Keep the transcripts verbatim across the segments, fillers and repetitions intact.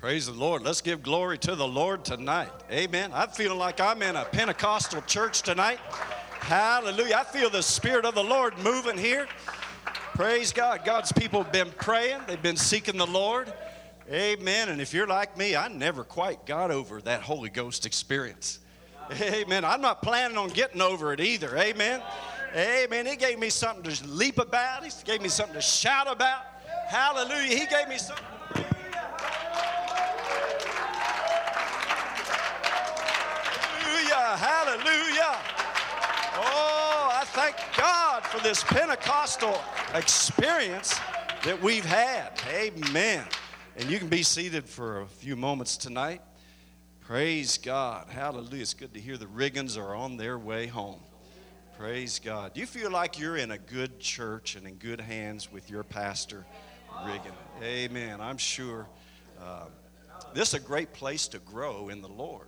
Praise the Lord. Let's give glory to the Lord tonight. Amen. I feel like I'm in a Pentecostal church tonight. Hallelujah. I feel the Spirit of the Lord moving here. Praise God. God's people have been praying. They've been seeking the Lord. Amen. And if you're like me, I never quite got over that Holy Ghost experience. Amen. I'm not planning on getting over it either. Amen. Amen. He gave me something to leap about. He gave me something to shout about. Hallelujah. He gave me something. Hallelujah. Oh, I thank God for this Pentecostal experience that we've had. Amen. And you can be seated for a few moments tonight. Praise God. Hallelujah. It's good to hear the Riggins are on their way home. Praise God. Do you feel like you're in a good church and in good hands with your pastor, Riggin? Amen. I'm sure uh, this is a great place to grow in the Lord.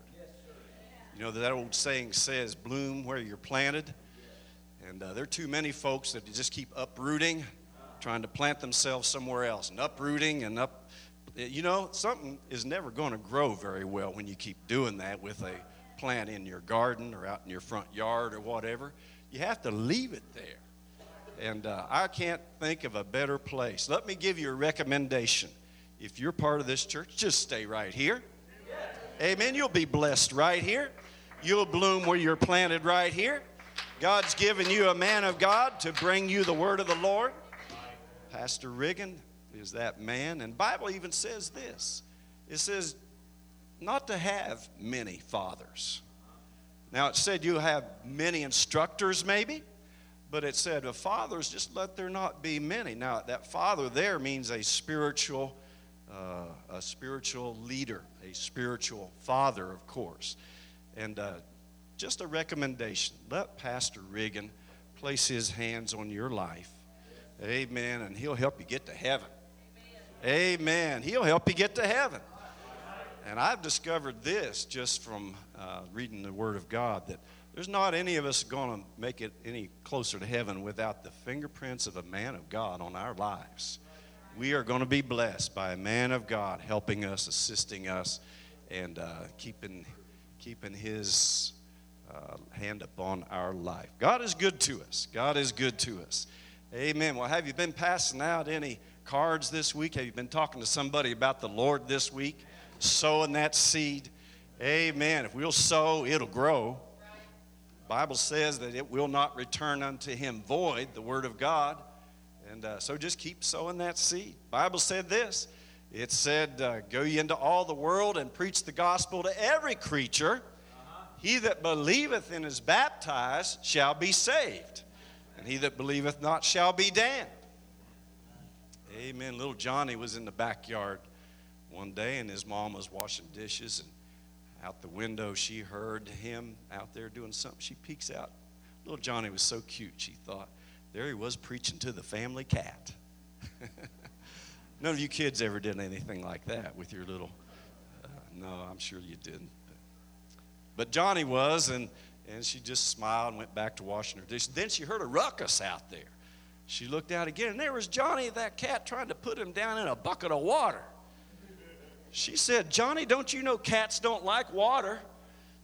You know, that old saying says, bloom where you're planted. And uh, there are too many folks that just keep uprooting, trying to plant themselves somewhere else. And uprooting and up, you know, something is never going to grow very well when you keep doing that with a plant in your garden or out in your front yard or whatever. You have to leave it there. And uh, I can't think of a better place. Let me give you a recommendation. If you're part of this church, just stay right here. Amen. You'll be blessed right here. You'll bloom where you're planted right here. God's given you a man of God to bring you the word of the Lord. Pastor Riggin is that man. And the Bible even says this. It says not to have many fathers. Now, it said you have many instructors maybe, but it said of fathers, just let there not be many. Now, that father there means a spiritual uh, a spiritual leader, a spiritual father, of course. And uh, just a recommendation, let Pastor Riggin place his hands on your life. Amen. And he'll help you get to heaven. Amen. Amen. He'll help you get to heaven. And I've discovered this just from uh, reading the Word of God, that there's not any of us going to make it any closer to heaven without the fingerprints of a man of God on our lives. We are going to be blessed by a man of God helping us, assisting us, and uh, keeping keeping his uh, hand upon our life. God is good to us. God is good to us. Amen. Well, have you been passing out any cards this week? Have you been talking to somebody about the Lord this week? Sowing that seed. Amen. If we'll sow, it'll grow. The Bible says that it will not return unto him void, the word of God. And uh, so just keep sowing that seed. The Bible said this. It said, uh, go ye into all the world and preach the gospel to every creature. Uh-huh. He that believeth and is baptized shall be saved. And he that believeth not shall be damned. Amen. Little Johnny was in the backyard one day, and his mom was washing dishes. And out the window, she heard him out there doing something. She peeks out. Little Johnny was so cute, she thought. There he was preaching to the family cat. None of you kids ever did anything like that with your little, uh, no, I'm sure you didn't. But, but Johnny was, and, and she just smiled and went back to washing her dishes. Then she heard a ruckus out there. She looked out again, and there was Johnny, that cat, trying to put him down in a bucket of water. She said, Johnny, don't you know cats don't like water?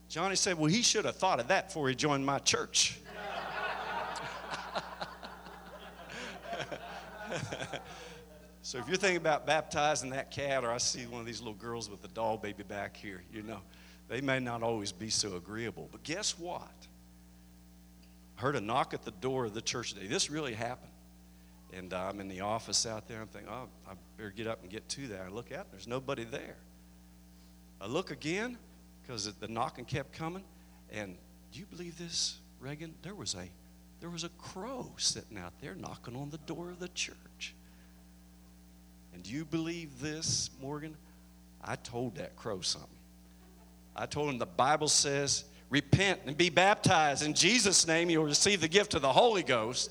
Johnny said, well, he should have thought of that before he joined my church. So if you're thinking about baptizing that cat, or I see one of these little girls with a doll baby back here, you know, they may not always be so agreeable. But guess what? I heard a knock at the door of the church today. This really happened. And I'm in the office out there. I'm thinking, oh, I better get up and get to that. I look out, and there's nobody there. I look again, because the knocking kept coming. And do you believe this, Reagan? There was a, there was a crow sitting out there knocking on the door of the church. And do you believe this, Morgan? I told that crow something. I told him the Bible says, repent and be baptized. In Jesus' name, you'll receive the gift of the Holy Ghost.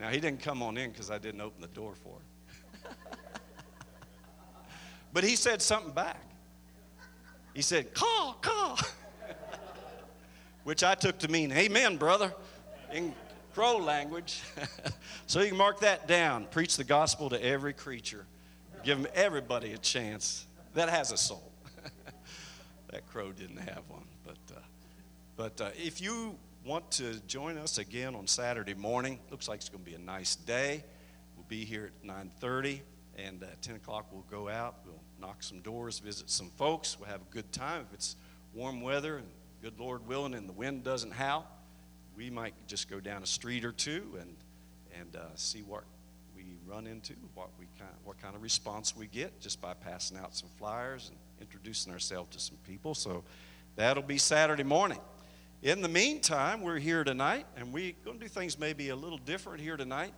Now, he didn't come on in because I didn't open the door for him. But he said something back. He said, caw, caw. Which I took to mean, amen, brother. In crow language. So you can mark that down. Preach the gospel to every creature. Give everybody a chance that has a soul. That crow didn't have one. But uh, but uh, if you want to join us again on Saturday morning, looks like it's going to be a nice day. We'll be here at nine thirty, and at ten o'clock we'll go out. We'll knock some doors, visit some folks. We'll have a good time. If it's warm weather, and good Lord willing, and the wind doesn't howl, we might just go down a street or two and and uh, see what we run into, what we kind of, what kind of response we get just by passing out some flyers and introducing ourselves to some people. So that'll be Saturday morning. In the meantime, we're here tonight, and we're going to do things maybe a little different here tonight.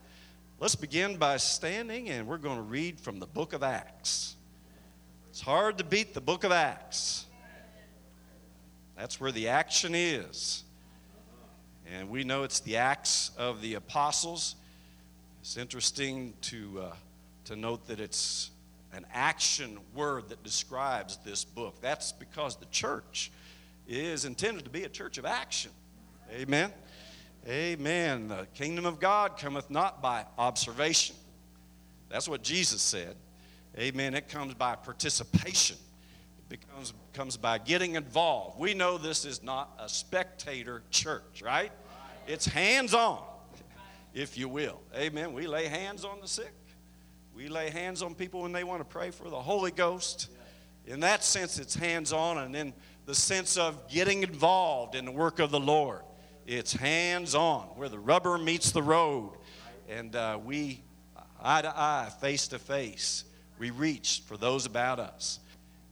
Let's begin by standing, and we're going to read from the book of Acts. It's hard to beat the book of Acts. That's where the action is. And we know it's the Acts of the Apostles. It's interesting to uh, to note that it's an action word that describes this book. That's because the church is intended to be a church of action. Amen. Amen. The kingdom of God cometh not by observation. That's what Jesus said. Amen. It comes by participation. It becomes, comes by getting involved. We know this is not a spectator church, right? It's hands-on, if you will. Amen. We lay hands on the sick. We lay hands on people when they want to pray for the Holy Ghost. In that sense, it's hands-on, and in the sense of getting involved in the work of the Lord, it's hands-on, where the rubber meets the road. And uh, we, eye to eye, face to face, we reach for those about us.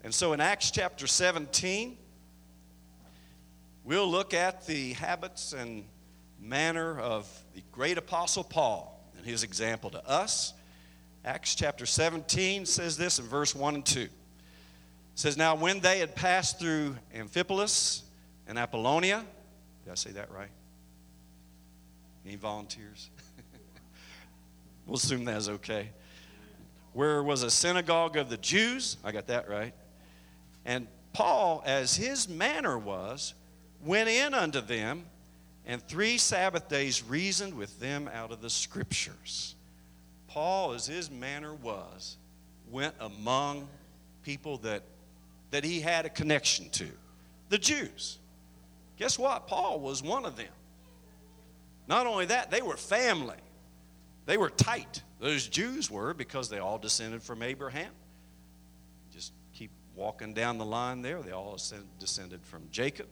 And so in Acts chapter seventeen, we'll look at the habits and manner of the great apostle Paul and his example to us. Acts chapter seventeen says this in verse one and two. It says, "Now when they had passed through Amphipolis and Apollonia..." Did I say that right? Any volunteers? We'll assume that's okay. "Where was a synagogue of the Jews." I got that right. "And Paul, as his manner was, went in unto them, and three Sabbath days reasoned with them out of the Scriptures." Paul, as his manner was, went among people that, that he had a connection to, the Jews. Guess what? Paul was one of them. Not only that, they were family. They were tight. Those Jews were, because they all descended from Abraham. Just keep walking down the line there. They all descended from Jacob.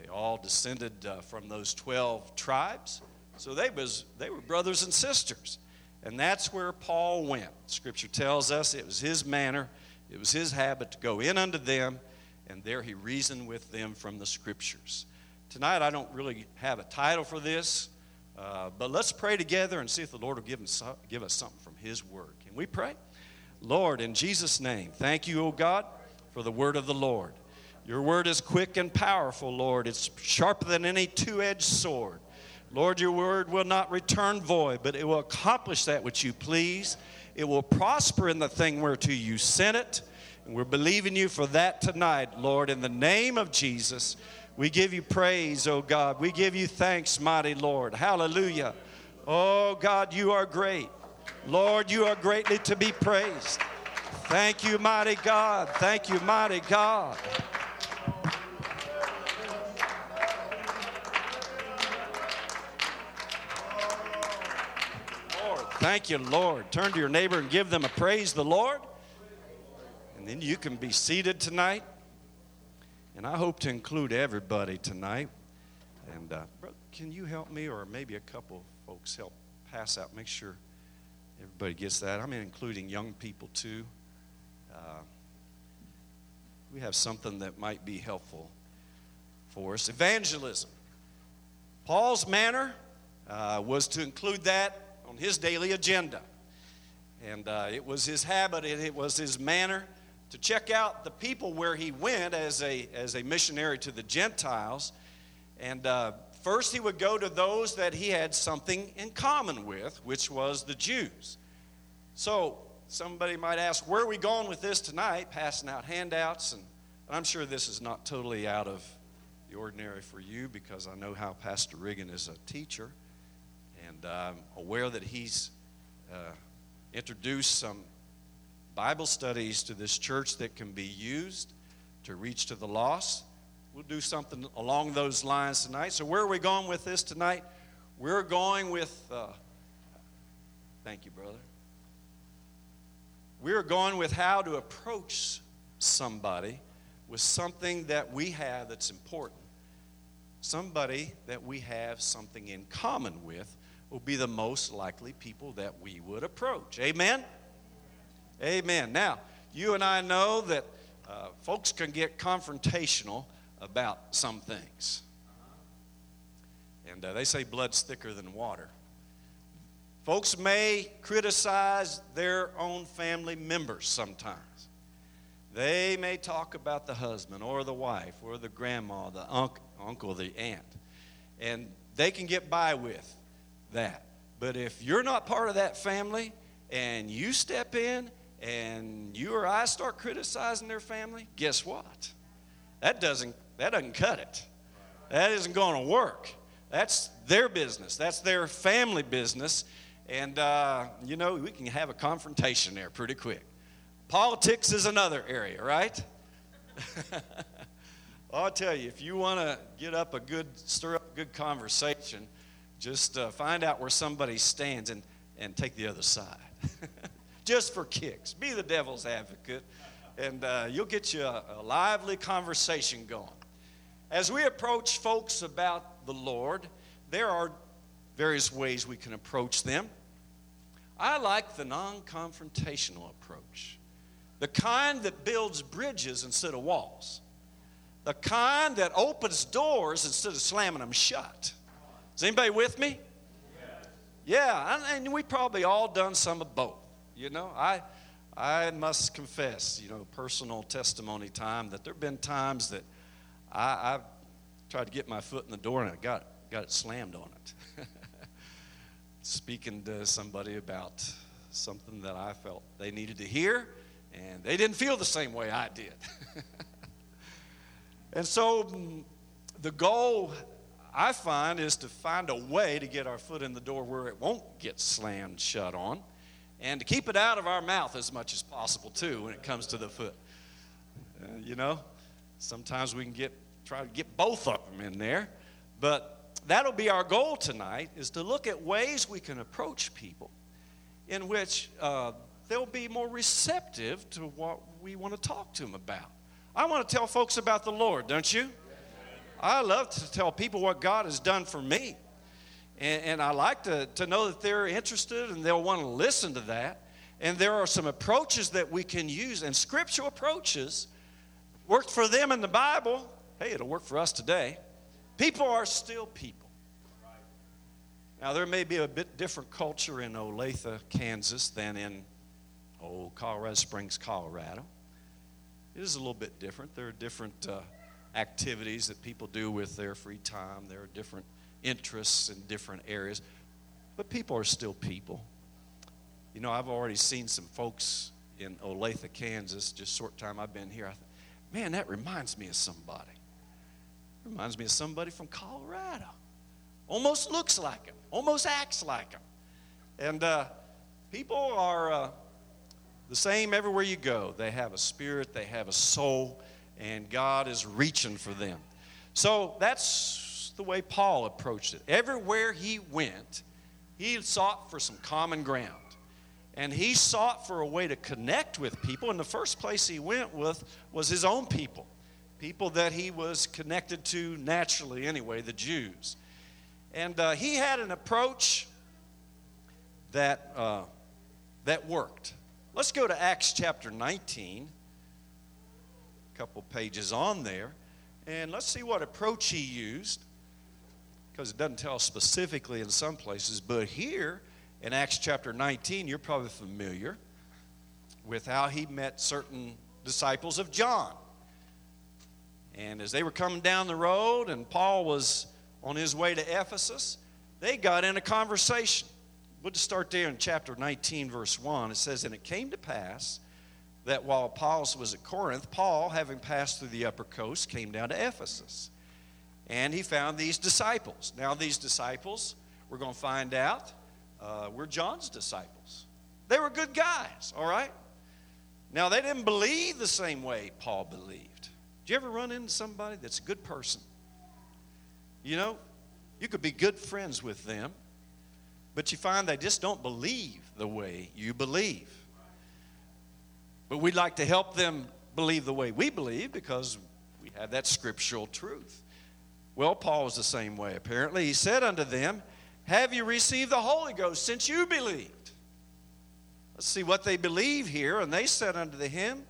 They all descended uh, from those twelve tribes. So they was they were brothers and sisters. And that's where Paul went. Scripture tells us it was his manner, it was his habit to go in unto them, and there he reasoned with them from the Scriptures. Tonight I don't really have a title for this, uh, but let's pray together and see if the Lord will give us, give us something from his word. Can we pray? Lord, in Jesus' name, thank you, O God, for the word of the Lord. Your word is quick and powerful, Lord. It's sharper than any two-edged sword. Lord, your word will not return void, but it will accomplish that which you please. It will prosper in the thing whereto you sent it. And we're believing you for that tonight, Lord. In the name of Jesus, we give you praise, O God. We give you thanks, mighty Lord. Hallelujah. Oh, God, you are great. Lord, you are greatly to be praised. Thank you, mighty God. Thank you, mighty God. Thank you, Lord. Turn to your neighbor and give them a praise the Lord. And then you can be seated tonight. And I hope to include everybody tonight. And uh, can you help me, or maybe a couple folks help pass out? Make sure everybody gets that. I'm including young people too. Uh, we have something that might be helpful for us. Evangelism. Paul's manner uh, was to include that on his daily agenda. And uh, it was his habit, and it was his manner to check out the people where he went as a as a missionary to the Gentiles. And uh, first he would go to those that he had something in common with, which was the Jews. So somebody might ask, where are we going with this tonight, passing out handouts? And, and I'm sure this is not totally out of the ordinary for you, because I know how Pastor Riggin is a teacher. And I'm aware that he's uh, introduced some Bible studies to this church that can be used to reach to the lost. We'll do something along those lines tonight. So where are we going with this tonight? We're going with, uh, thank you, brother. We're going with how to approach somebody with something that we have that's important. Somebody that we have something in common with will be the most likely people that we would approach. Amen? Amen. Now, you and I know that uh, folks can get confrontational about some things. And uh, they say blood's thicker than water. Folks may criticize their own family members sometimes. They may talk about the husband or the wife or the grandma, the uncle, uncle, the aunt. And they can get by with that. But if you're not part of that family and you step in and you or I start criticizing their family, guess what? That doesn't that doesn't cut it. That isn't going to work. That's their business. That's their family business. And, uh, you know, we can have a confrontation there pretty quick. Politics is another area, right? I'll tell you, if you want to get up a good, stir up a good conversation, just uh, find out where somebody stands and, and take the other side. Just for kicks. Be the devil's advocate, and uh, you'll get you a, a lively conversation going. As we approach folks about the Lord, there are various ways we can approach them. I like the non-confrontational approach. The kind that builds bridges instead of walls. The kind that opens doors instead of slamming them shut. Is anybody with me? Yes. Yeah, and we probably all done some of both. You know, I I must confess, you know, personal testimony time, that there have been times that I, I've tried to get my foot in the door and I got, got it slammed on it. Speaking to somebody about something that I felt they needed to hear. And they didn't feel the same way I did. And so the goal, I find, is to find a way to get our foot in the door where it won't get slammed shut on, and to keep it out of our mouth as much as possible, too, when it comes to the foot. Uh, you know, sometimes we can get try to get both of them in there. But that'll be our goal tonight, is to look at ways we can approach people in which uh they'll be more receptive to what we want to talk to them about. I want to tell folks about the Lord, don't you? I love to tell people what God has done for me. And, and I like to, to know that they're interested and they'll want to listen to that. And there are some approaches that we can use, and scriptural approaches worked for them in the Bible. Hey, it'll work for us today. People are still people. Now, there may be a bit different culture in Olathe, Kansas than in Oh, Colorado Springs, Colorado. It is a little bit different. There are different uh, activities that people do with their free time. There are different interests in different areas. But people are still people. You know, I've already seen some folks in Olathe, Kansas, just short time I've been here. I think, man, that reminds me of somebody. Reminds me of somebody from Colorado. Almost looks like him. Almost acts like him. And uh, people are... Uh, The same everywhere you go. They have a spirit, they have a soul, and God is reaching for them. So that's the way Paul approached it. Everywhere he went, he sought for some common ground. And he sought for a way to connect with people. And the first place he went with was his own people, people that he was connected to naturally anyway, the Jews. And uh, he had an approach that uh, that worked. Let's go to Acts chapter nineteen, a couple pages on there, and let's see what approach he used, because it doesn't tell specifically in some places, but here in Acts chapter nineteen, you're probably familiar with how he met certain disciples of John. And as they were coming down the road and Paul was on his way to Ephesus, they got in a conversation. We'll just start there in chapter nineteen, verse one. It says, "And it came to pass that while Apollos was at Corinth, Paul, having passed through the upper coast, came down to Ephesus. And he found these disciples." Now these disciples, we're going to find out, uh, were John's disciples. They were good guys, all right? Now, they didn't believe the same way Paul believed. Did you ever run into somebody that's a good person? You know, you could be good friends with them, but you find they just don't believe the way you believe. But we'd like to help them believe the way we believe because we have that scriptural truth. Well, Paul was the same way, apparently. He said unto them, have you received the Holy Ghost since you believed? Let's see what they believe here. And they said unto him,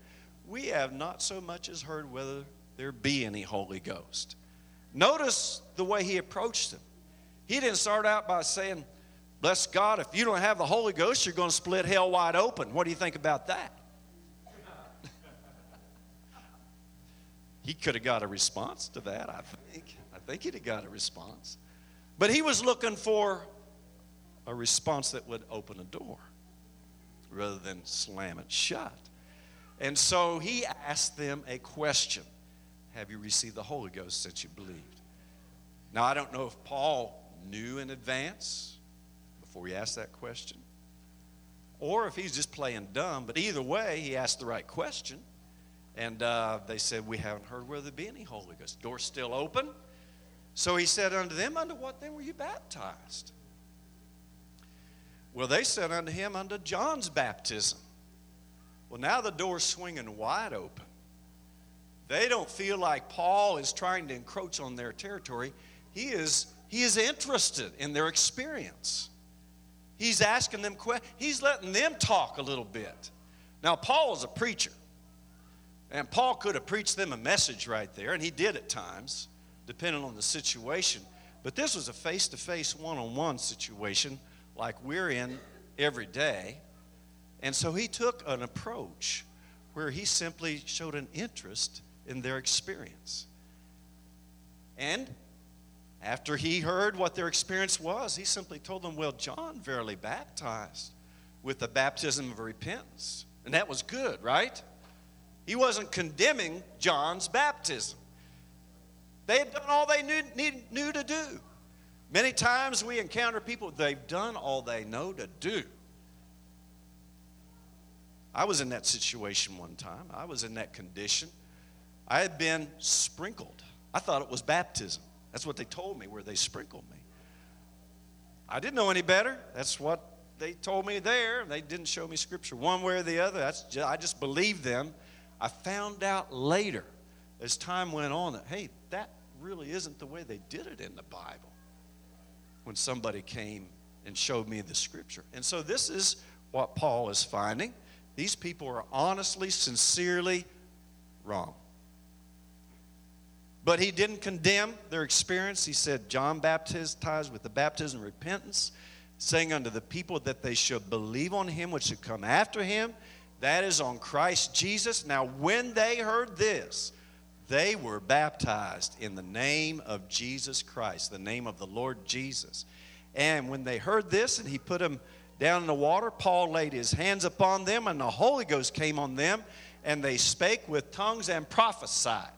we have not so much as heard whether there be any Holy Ghost. Notice the way he approached them. He didn't start out by saying, bless God, if you don't have the Holy Ghost, you're going to split hell wide open. What do you think about that? He could have got a response to that, I think. I think he'd have got a response. But he was looking for a response that would open a door rather than slam it shut. And so he asked them a question. Have you received the Holy Ghost since you believed? Now, I don't know if Paul knew in advance before he asked that question or if he's just playing dumb. But either way, he asked the right question. And uh, they said, we haven't heard whether there be any Holy Ghost. Door's still open. So he said unto them, unto what then were you baptized? Well, they said unto him, unto John's baptism. Well, now the door's swinging wide open. They don't feel like Paul is trying to encroach on their territory. He is, he is interested in their experience. He's asking them questions. He's letting them talk a little bit. Now, Paul is a preacher. And Paul could have preached them a message right there, and he did at times, depending on the situation. But this was a face-to-face, one-on-one situation like we're in every day. And so he took an approach where he simply showed an interest in their experience. And after he heard what their experience was, he simply told them, well, John verily baptized with the baptism of repentance. And that was good, right? He wasn't condemning John's baptism. They had done all they knew, need, knew to do. Many times we encounter people, they've done all they know to do. I was in that situation one time. I was in that condition. I had been sprinkled. I thought it was baptism. That's what they told me, where they sprinkled me. I didn't know any better. That's what they told me there. They didn't show me scripture one way or the other. That's just, I just believed them. I found out later, as time went on, that, hey, that really isn't the way they did it in the Bible when somebody came and showed me the scripture. And so this is what Paul is finding. These people are honestly, sincerely wrong. But he didn't condemn their experience. He said, John baptized with the baptism of repentance, saying unto the people that they should believe on him which should come after him, that is on Christ Jesus. Now, when they heard this, they were baptized in the name of Jesus Christ, the name of the Lord Jesus. And when they heard this, and he put them down in the water, Paul laid his hands upon them, and the Holy Ghost came on them, and they spake with tongues and prophesied.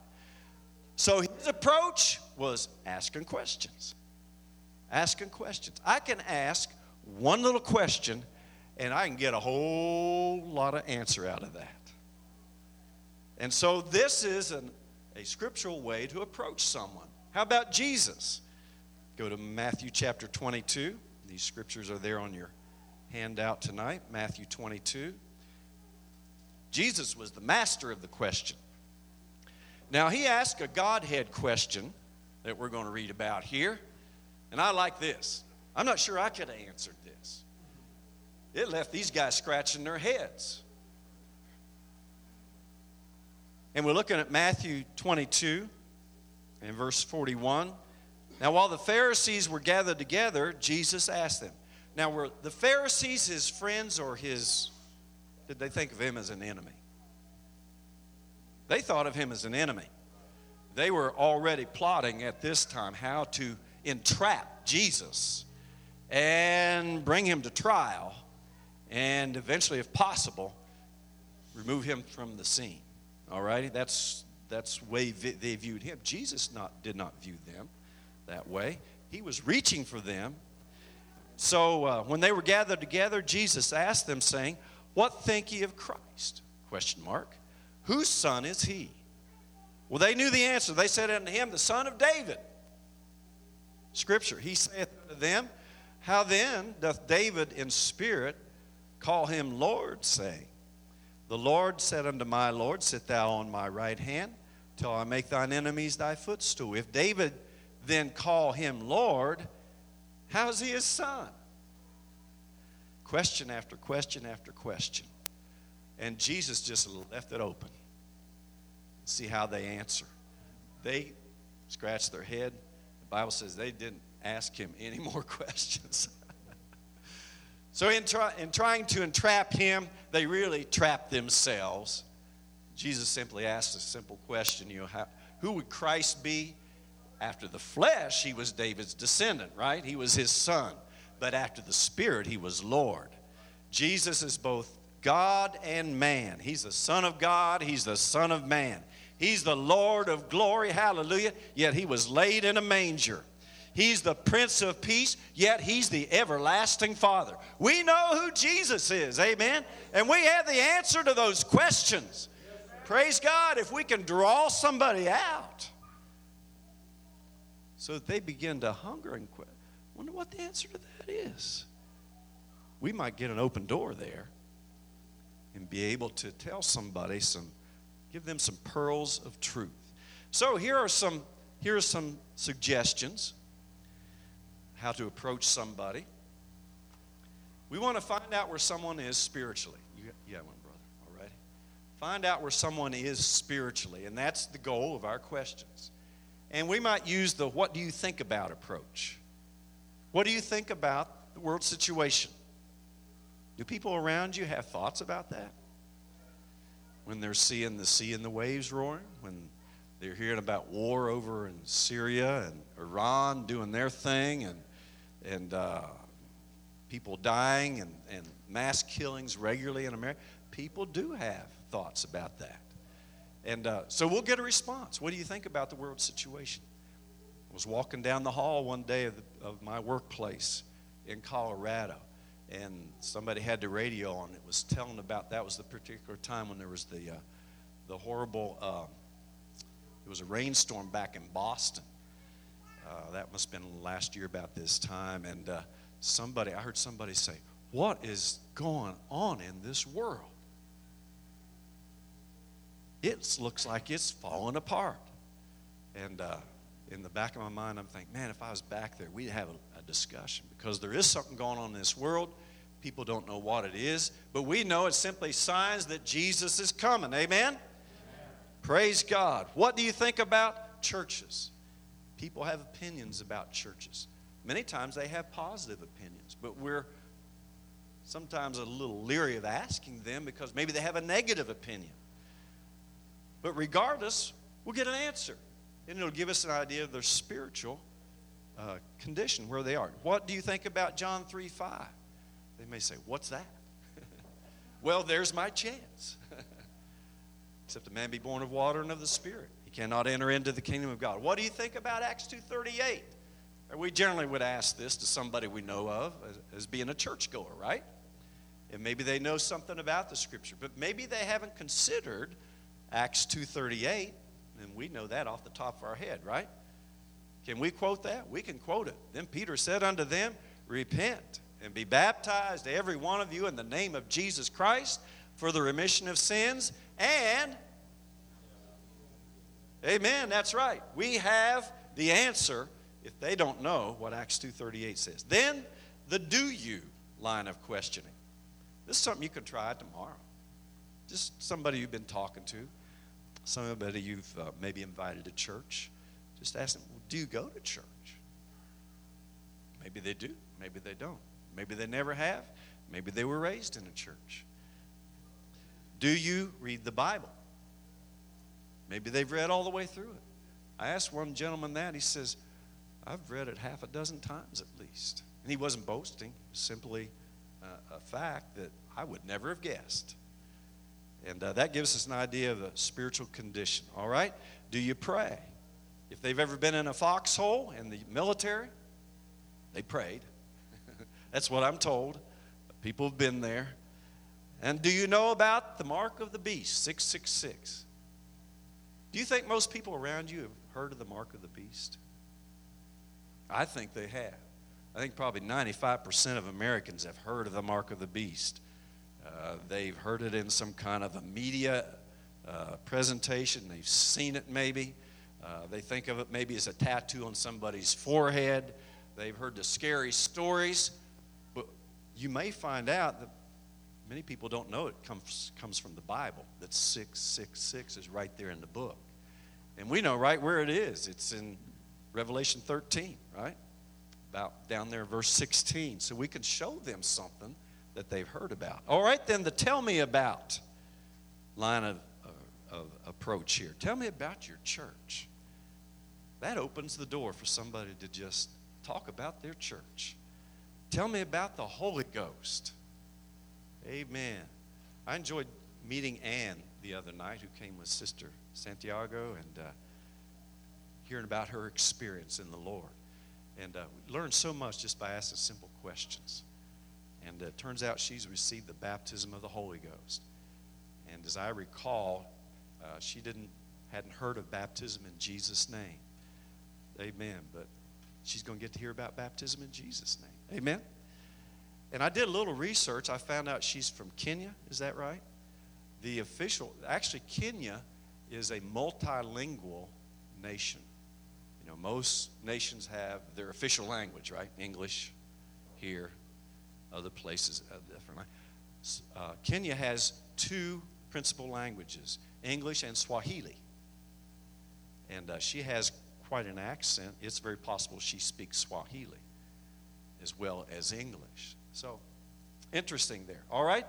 So his approach was asking questions. Asking questions. I can ask one little question, and I can get a whole lot of answer out of that. And so this is an, a scriptural way to approach someone. How about Jesus? Go to Matthew chapter twenty-two. These scriptures are there on your handout tonight. Matthew twenty-two. Jesus was the master of the question. Now, he asked a Godhead question that we're going to read about here. And I like this. I'm not sure I could have answered this. It left these guys scratching their heads. And we're looking at Matthew twenty-two and verse forty-one. Now, while the Pharisees were gathered together, Jesus asked them. Now, were the Pharisees his friends or his, did they think of him as an enemy? They thought of him as an enemy. They were already plotting at this time how to entrap Jesus and bring him to trial. And eventually, if possible, remove him from the scene. All righty? That's that's the way they viewed him. Jesus not did not view them that way. He was reaching for them. So uh, when they were gathered together, Jesus asked them, saying, what think ye of Christ? Question mark. Whose son is he? Well, they knew the answer. They said unto him, the son of David. Scripture, he saith unto them, how then doth David in spirit call him Lord, saying, the Lord said unto my Lord, sit thou on my right hand, till I make thine enemies thy footstool. If David then call him Lord, how is he his son? Question after question after question. And Jesus just left it open. See how they answer. They scratched their head. The Bible says they didn't ask him any more questions. So in, try, in trying to entrap him, they really trapped themselves. Jesus simply asked a simple question, you know, how, who would Christ be? After the flesh, he was David's descendant, right? He was his son. But after the spirit, he was Lord. Jesus is both God and man. He's the Son of God. He's the Son of man. He's the Lord of glory. Hallelujah. Yet he was laid in a manger. He's the Prince of Peace, yet he's the everlasting Father. We know who Jesus is, amen? And we have the answer to those questions. Praise God if we can draw somebody out so that they begin to hunger and quit. I wonder what the answer to that is. We might get an open door there and be able to tell somebody some, give them some pearls of truth. So here are some, here are some suggestions how to approach somebody. We want to find out where someone is spiritually. You, you got one, brother, all right? Find out where someone is spiritually, and that's the goal of our questions. And we might use the what do you think about approach. What do you think about the world situation? Do people around you have thoughts about that? When they're seeing the sea and the waves roaring, when they're hearing about war over in Syria and Iran doing their thing, and and uh, people dying and, and mass killings regularly in America, people do have thoughts about that. And uh, so we'll get a response. What do you think about the world situation? I was walking down the hall one day of, the, of my workplace in Colorado, and somebody had the radio on. It was telling about that was the particular time when there was the uh, the horrible. Uh, it was a rainstorm back in Boston. Uh, that must have been last year about this time. And uh, somebody, I heard somebody say, "What is going on in this world? It looks like it's falling apart." And uh, in the back of my mind, I'm thinking, man, if I was back there, we'd have a, a discussion, because there is something going on in this world. People don't know what it is, but we know it's simply signs that Jesus is coming. Amen? Amen. Praise God. What do you think about churches? People have opinions about churches. Many times they have positive opinions, but we're sometimes a little leery of asking them because maybe they have a negative opinion. But regardless, we'll get an answer, and it'll give us an idea of their spiritual uh, condition, where they are. What do you think about John three five? They may say, what's that? Well, there's my chance. Except a man be born of water and of the Spirit, he cannot enter into the kingdom of God. What do you think about Acts two thirty-eight? We generally would ask this to somebody we know of as, as being a churchgoer, right? And maybe they know something about the Scripture, but maybe they haven't considered Acts two thirty-eight, and we know that off the top of our head, right? Can we quote that? We can quote it. Then Peter said unto them, repent and be baptized, every one of you, in the name of Jesus Christ for the remission of sins. And, amen, that's right. We have the answer if they don't know what Acts two thirty-eight says. Then the do you line of questioning. This is something you can try tomorrow. Just somebody you've been talking to. Somebody you've uh, maybe invited to church. Just ask them, well, do you go to church? Maybe they do. Maybe they don't. Maybe they never have. Maybe they were raised in a church. Do you read the Bible? Maybe they've read all the way through it. I asked one gentleman that. He says, I've read it half a dozen times at least. And he wasn't boasting. It was simply uh, a fact that I would never have guessed. And uh, that gives us an idea of the spiritual condition, all right? Do you pray? If they've ever been in a foxhole in the military, they prayed. That's what I'm told. People have been there. And do you know about the mark of the beast, six six six? Do you think most people around you have heard of the mark of the beast? I think they have. I think probably ninety-five percent of Americans have heard of the mark of the beast. Uh, they've heard it in some kind of a media uh, presentation. They've seen it maybe. Uh, they think of it maybe as a tattoo on somebody's forehead. They've heard the scary stories. But you may find out that many people don't know it comes comes from the Bible. That six six six is right there in the book. And we know right where it is. It's in Revelation thirteen, right? About down there, verse sixteen. So we can show them something that they've heard about. All right, then, the tell me about line of, of, of approach here. Tell me about your church. That opens the door for somebody to just talk about their church. Tell me about the Holy Ghost. Amen. I enjoyed meeting Ann the other night, who came with Sister Santiago, and uh, hearing about her experience in the Lord. And uh, we learned so much just by asking simple questions. And it turns out she's received the baptism of the Holy Ghost. And as I recall, uh, she didn't hadn't heard of baptism in Jesus' name. Amen. But she's going to get to hear about baptism in Jesus' name. Amen. And I did a little research. I found out she's from Kenya. Is that right? The official, actually, Kenya is a multilingual nation. You know, most nations have their official language, right? English here. Other places, different. Uh, Kenya has two principal languages, English and Swahili. And uh, she has quite an accent. It's very possible she speaks Swahili as well as English. So, interesting there. All right.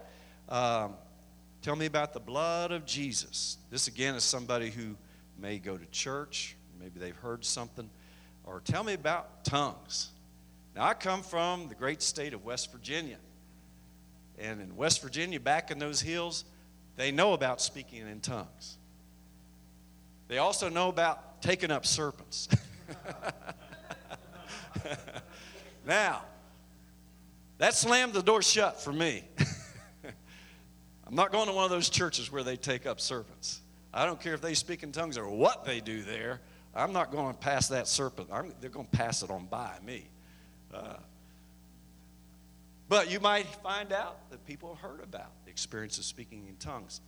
Um, tell me about the blood of Jesus. This, again, is somebody who may go to church. Maybe they've heard something. Or tell me about tongues. Now, I come from the great state of West Virginia. And in West Virginia, back in those hills, they know about speaking in tongues. They also know about taking up serpents. Now, that slammed the door shut for me. I'm not going to one of those churches where they take up serpents. I don't care if they speak in tongues or what they do there. I'm not going to pass that serpent. I'm, they're going to pass it on by me. Uh, but you might find out that people have heard about the experience of speaking in tongues.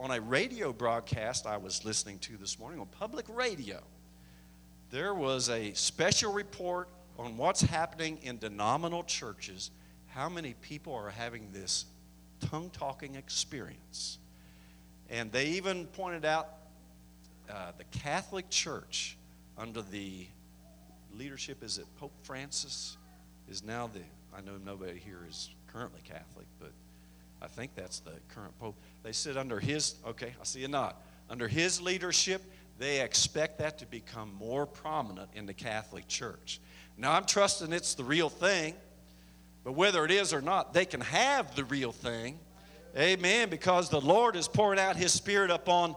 On a radio broadcast I was listening to this morning on public radio, there was a special report on what's happening in denominational churches, how many people are having this tongue-talking experience. And they even pointed out uh, the Catholic Church under the leadership, is it Pope Francis? Is now the, I know nobody here is currently Catholic, but I think that's the current Pope. They sit under his, okay, I see a nod. Under his leadership, they expect that to become more prominent in the Catholic Church. Now, I'm trusting it's the real thing, but whether it is or not, they can have the real thing. Amen, because the Lord is pouring out His Spirit upon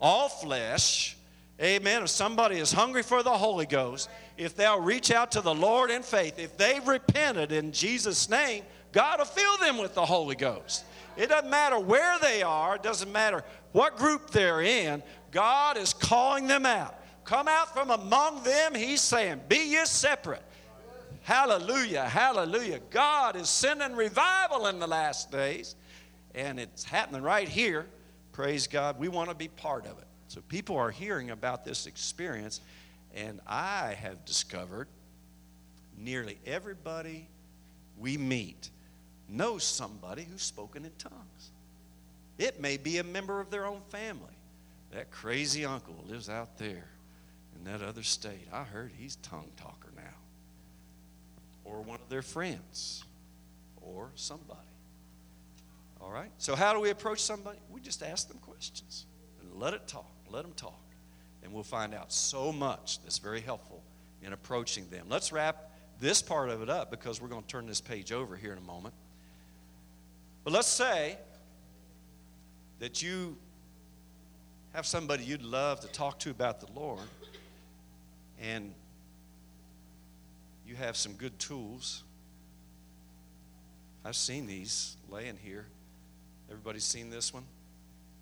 all flesh. Amen. If somebody is hungry for the Holy Ghost, if they'll reach out to the Lord in faith, if they've repented in Jesus' name, God will fill them with the Holy Ghost. It doesn't matter where they are. It doesn't matter what group they're in. God is calling them out. Come out from among them, He's saying, be ye separate. Hallelujah, hallelujah. God is sending revival in the last days, and it's happening right here. Praise God. We want to be part of it. So people are hearing about this experience, and I have discovered nearly everybody we meet knows somebody who's spoken in tongues. It may be a member of their own family. That crazy uncle lives out there in that other state. I heard he's tongue talker now. Or one of their friends. Or somebody. All right? So how do we approach somebody? We just ask them questions. And let it talk. Let them talk. And we'll find out so much that's very helpful in approaching them. Let's wrap this part of it up because we're going to turn this page over here in a moment. But let's say that you have somebody you'd love to talk to about the Lord, and you have some good tools. I've seen these laying here. Everybody's seen this one?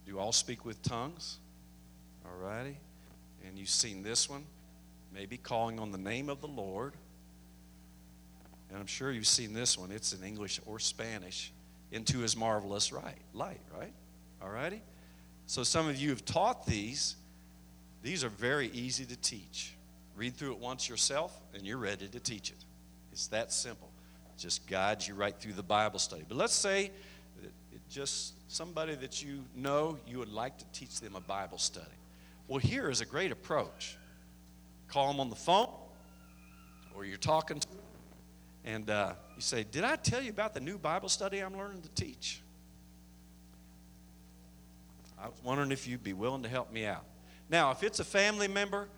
Do all speak with tongues? All righty. And you've seen this one? Maybe calling on the name of the Lord. And I'm sure you've seen this one. It's in English or Spanish. Into his marvelous right, light, right? All righty. So some of you have taught these. These are very easy to teach. Read through it once yourself, and you're ready to teach it. It's that simple. It just guides you right through the Bible study. But let's say that it just somebody that you know, you would like to teach them a Bible study. Well, here is a great approach. Call them on the phone, or you're talking to them, and uh, you say, did I tell you about the new Bible study I'm learning to teach? I was wondering if you'd be willing to help me out. Now, if it's a family member,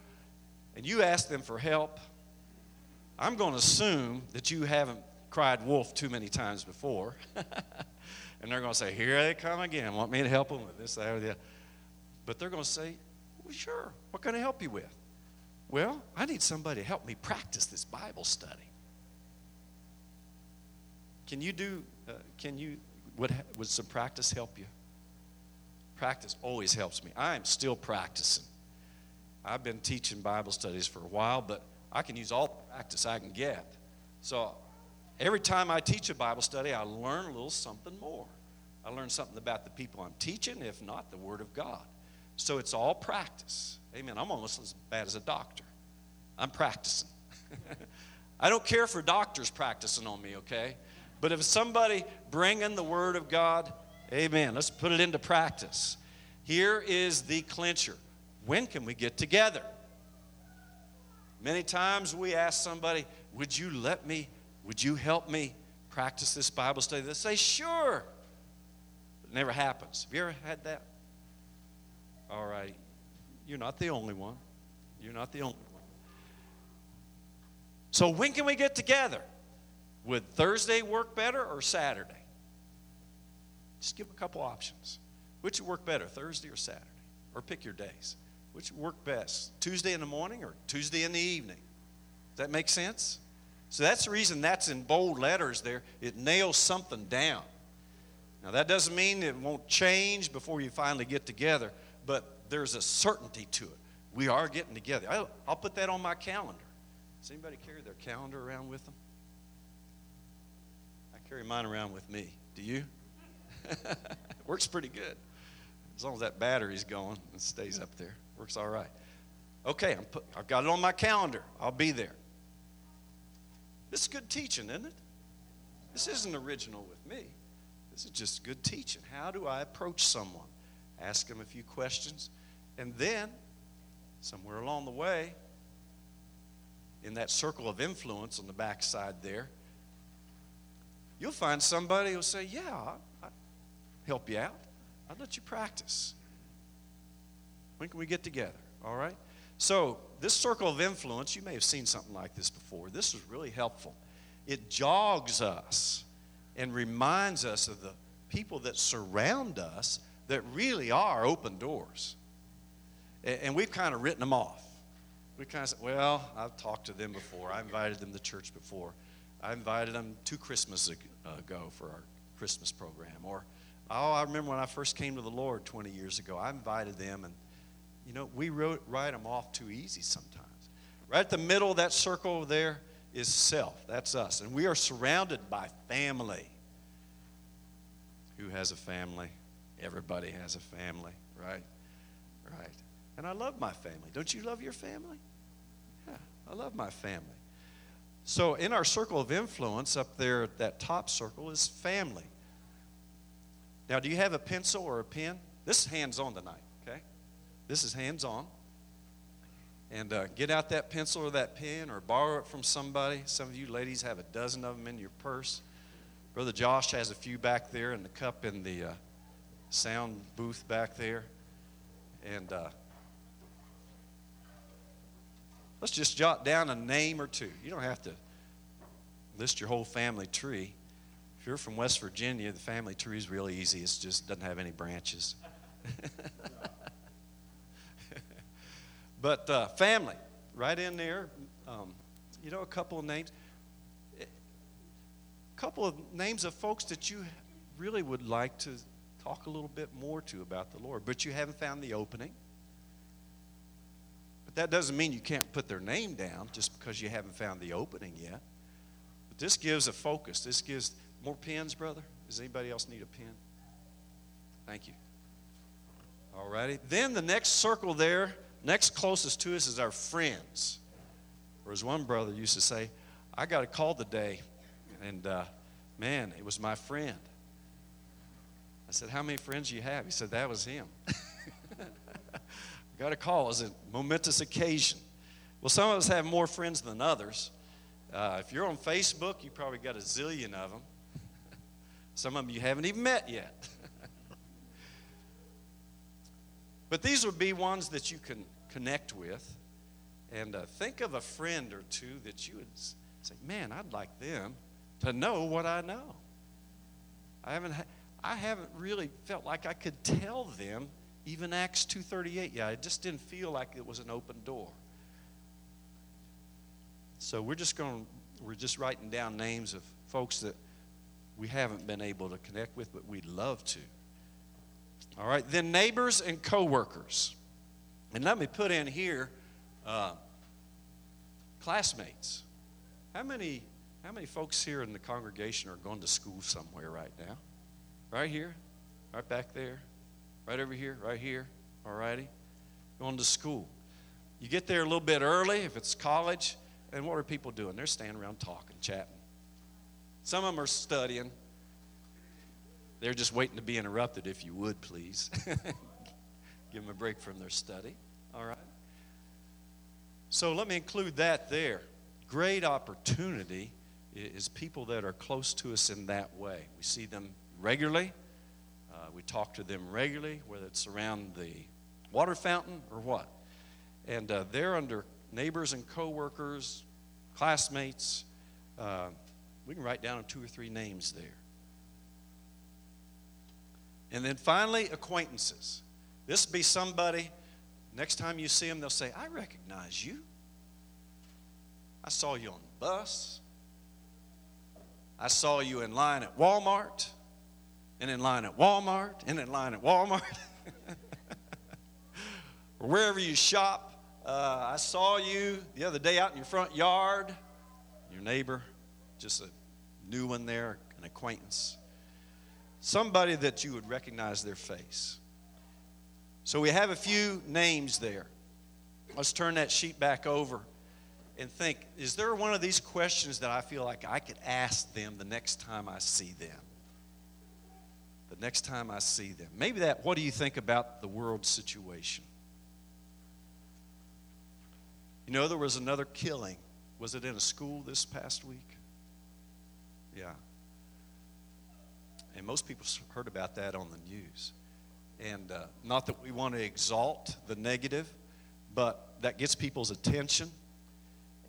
and you ask them for help, I'm going to assume that you haven't cried wolf too many times before. And they're going to say, here they come again. Want me to help them with this, that, or that. But they're going to say, well, sure, what can I help you with? Well, I need somebody to help me practice this Bible study. Can you do, uh, can you, would, would some practice help you? Practice always helps me. I am still practicing. I've been teaching Bible studies for a while, but I can use all the practice I can get. So every time I teach a Bible study, I learn a little something more. I learn something about the people I'm teaching, if not the Word of God. So it's all practice. Amen. I'm almost as bad as a doctor. I'm practicing. I don't care for doctors practicing on me, okay? But if somebody bringing the Word of God, amen, let's put it into practice. Here is the clincher. When can we get together? Many times we ask somebody, would you let me, would you help me practice this Bible study? They say, sure. It never happens. Have you ever had that? All right. You're not the only one. You're not the only one. So when can we get together? Would Thursday work better or Saturday? Just give a couple options. Which would work better, Thursday or Saturday? Or pick your days. Which work best, Tuesday in the morning or Tuesday in the evening? Does that make sense? So that's the reason that's in bold letters there. It nails something down. Now, that doesn't mean it won't change before you finally get together, but there's a certainty to it. We are getting together. I'll, I'll put that on my calendar. Does anybody carry their calendar around with them? I carry mine around with me. Do you? It works pretty good. As long as that battery's going and stays up there. Works all right. Okay, I'm put, I've got it on my calendar. I'll be there. This is good teaching, isn't it? This isn't original with me. This is just good teaching. How do I approach someone? Ask them a few questions. And then, somewhere along the way, in that circle of influence on the backside there, you'll find somebody who'll say, yeah, I'll, I'll help you out. I'll let you practice. When can we get together? All right? So this circle of influence, you may have seen something like this before. This is really helpful. It jogs us and reminds us of the people that surround us that really are open doors. And we've kind of written them off. We kind of said, well, I've talked to them before. I invited them to church before. I invited them two Christmases ago for our Christmas program. Or, oh, I remember when I first came to the Lord twenty years ago. I invited them, and, you know, we wrote, write them off too easy sometimes. Right at the middle of that circle there is self. That's us. And we are surrounded by family. Who has a family? Everybody has a family, right? Right. And I love my family. Don't you love your family? Yeah, I love my family. So in our circle of influence up there, that top circle is family. Now, do you have a pencil or a pen? This is hands-on tonight, okay? This is hands-on. And uh, get out that pencil or that pen or borrow it from somebody. Some of you ladies have a dozen of them in your purse. Brother Josh has a few back there in the cup in the uh, sound booth back there. And uh, let's just jot down a name or two. You don't have to list your whole family tree. If you're from West Virginia, the family tree is real easy. It just doesn't have any branches. But uh, family, right in there. Um, you know, a couple of names. A couple of names of folks that you really would like to talk a little bit more to about the Lord. But you haven't found the opening. But that doesn't mean you can't put their name down just because you haven't found the opening yet. But this gives a focus. This gives more pens, brother. Does anybody else need a pen? Thank you. All righty. Then the next circle there, next closest to us is our friends. Or as one brother used to say, I got a call today, and uh, man, it was my friend. I said, how many friends do you have? He said, that was him. Got a call. It was a momentous occasion. Well, some of us have more friends than others. Uh, if you're on Facebook, you probably got a zillion of them. Some of them you haven't even met yet. But these would be ones that you can connect with. And uh, think of a friend or two that you would say, man, I'd like them to know what I know. I haven't, ha- I haven't really felt like I could tell them even Acts two thirty-eight. Yeah, I just didn't feel like it was an open door. So we're just going, we're just writing down names of folks that we haven't been able to connect with, but we'd love to. All right, then neighbors and coworkers, and let me put in here uh, classmates. How many, how many folks here in the congregation are going to school somewhere right now? Right here, right back there, right over here, right here. All righty, going to school. You get there a little bit early if it's college, and what are people doing? They're standing around talking, chatting. Some of them are studying. They're just waiting to be interrupted, if you would, please. Give them a break from their study. All right. So let me include that there. Great opportunity is people that are close to us in that way. We see them regularly. Uh, we talk to them regularly, whether it's around the water fountain or what. And uh, they're under neighbors and coworkers, classmates. Uh, we can write down two or three names there. And then finally, acquaintances. This would be somebody, next time you see them, they'll say, I recognize you. I saw you on the bus. I saw you in line at Walmart, and in line at Walmart, and in line at Walmart. Or wherever you shop. Uh, I saw you the other day out in your front yard. Your neighbor, just a new one there, an acquaintance. Somebody that you would recognize their face. So we have a few names there. Let's turn that sheet back over and think, is there one of these questions that I feel like I could ask them the next time I see them? The next time I see them. Maybe that, what do you think about the world situation? You know, there was another killing. Was it in a school this past week? Yeah. And most people heard about that on the news. And uh, not that we want to exalt the negative, but that gets people's attention.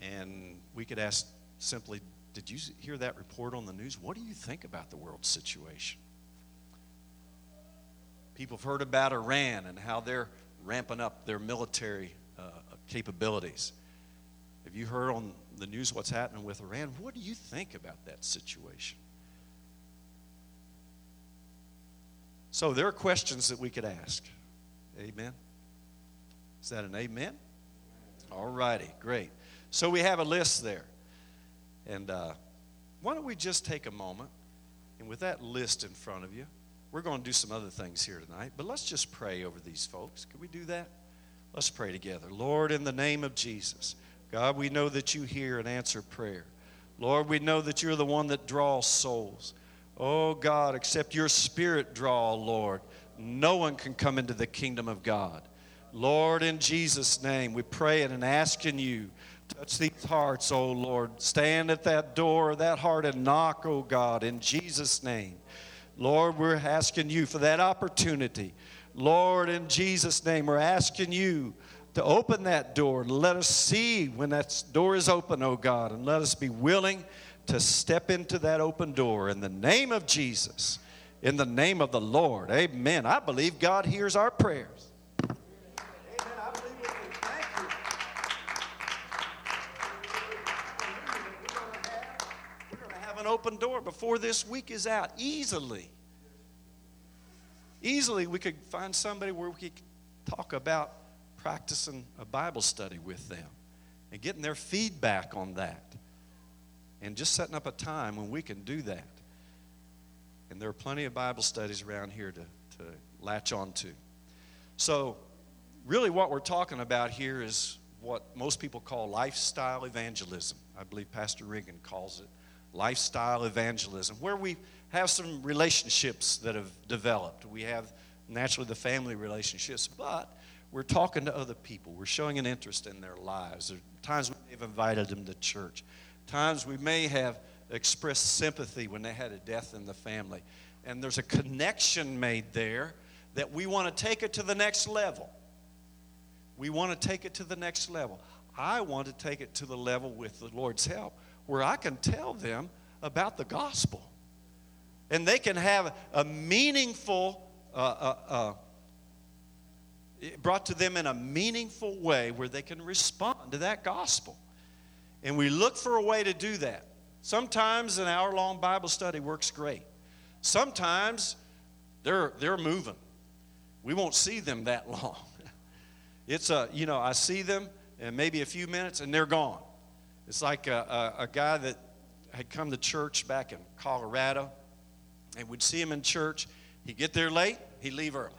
And we could ask simply, did you hear that report on the news? What do you think about the world situation? People have heard about Iran and how they're ramping up their military uh, capabilities. Have you heard on the news what's happening with Iran? What do you think about that situation? So there are questions that we could ask. Amen? Is that an amen? All righty, great. So we have a list there. And uh, why don't we just take a moment, and with that list in front of you, we're going to do some other things here tonight, but let's just pray over these folks. Can we do that? Let's pray together. Lord, in the name of Jesus, God, we know that you hear and answer prayer. Lord, we know that you're the one that draws souls. Oh, God, except your spirit draw, Lord. No one can come into the kingdom of God. Lord, in Jesus' name, we pray and ask in you, touch these hearts, oh, Lord. Stand at that door, that heart, and knock, oh, God, in Jesus' name. Lord, we're asking you for that opportunity. Lord, in Jesus' name, we're asking you to open that door. Let us see when that door is open, oh, God, and let us be willing to step into that open door in the name of Jesus, in the name of the Lord. Amen. I believe God hears our prayers. Amen. I believe with you. Thank you. We're going to have an open door before this week is out easily. Easily we could find somebody where we could talk about practicing a Bible study with them and getting their feedback on that and just setting up a time when we can do that. And there are plenty of Bible studies around here to, to latch on to. So really what we're talking about here is what most people call lifestyle evangelism. I believe Pastor Regan calls it lifestyle evangelism, where we have some relationships that have developed. We have naturally the family relationships, but we're talking to other people. We're showing an interest in their lives. There are times we may have invited them to church. Times we may have expressed sympathy when they had a death in the family. And there's a connection made there that we want to take it to the next level. We want to take it to the next level. I want to take it to the level with the Lord's help where I can tell them about the gospel. And they can have a meaningful, uh, uh, uh, brought to them in a meaningful way where they can respond to that gospel. And we look for a way to do that. Sometimes an hour-long Bible study works great. Sometimes they're they're moving. We won't see them that long. It's a, you know, I see them and maybe a few minutes and they're gone. It's like a, a, a guy that had come to church back in Colorado, and we'd see him in church. He'd get there late, he'd leave early.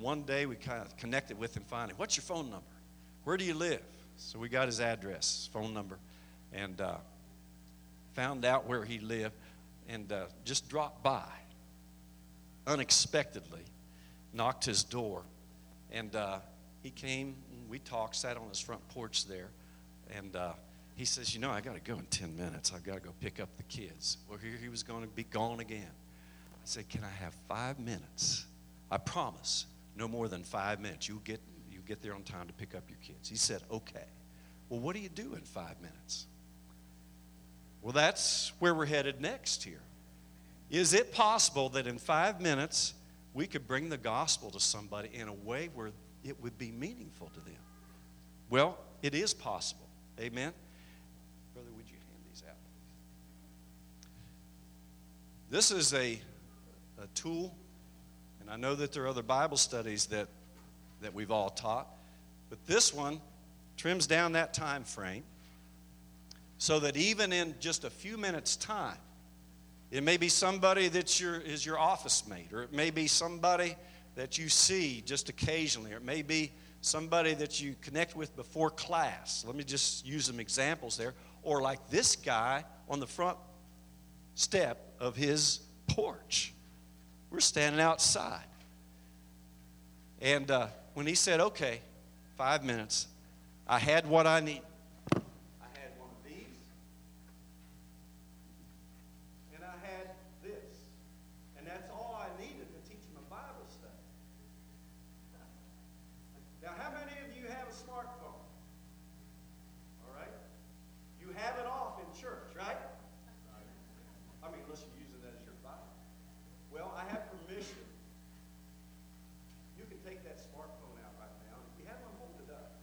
One day we kind of connected with him finally. What's your phone number? Where do you live? So we got his address, his phone number, and uh, found out where he lived, and uh, just dropped by unexpectedly, knocked his door, and uh, he came. We talked, sat on his front porch there, and uh, he says, you know, I got to go in ten minutes. I've got to go pick up the kids. Well, here he was going to be gone again. I said, can I have five minutes? I promise, no more than five minutes. You'll get, you'll get there on time to pick up your kids. He said, okay. Well, what do you do in five minutes? Well, that's where we're headed next here. Is it possible that in five minutes we could bring the gospel to somebody in a way where it would be meaningful to them? Well, it is possible. Amen. Brother, would you hand these out? This is a, a tool, and I know that there are other Bible studies that, that we've all taught, but this one trims down that time frame so that even in just a few minutes' time, it may be somebody that you're, is your office mate, or it may be somebody that you see just occasionally, or it may be somebody that you connect with before class. Let me just use some examples there. Or like this guy on the front step of his porch. We're standing outside. And uh, when he said, okay, five minutes, I had what I need. I had one of these. And I had this. And that's all I needed to teach him a Bible study. Now, how many of you have a smartphone? All right? You have it off in church, right? I mean, unless you use it as your Bible. Well, I have permission. You can take that smartphone out right now. If you have one, hold it up.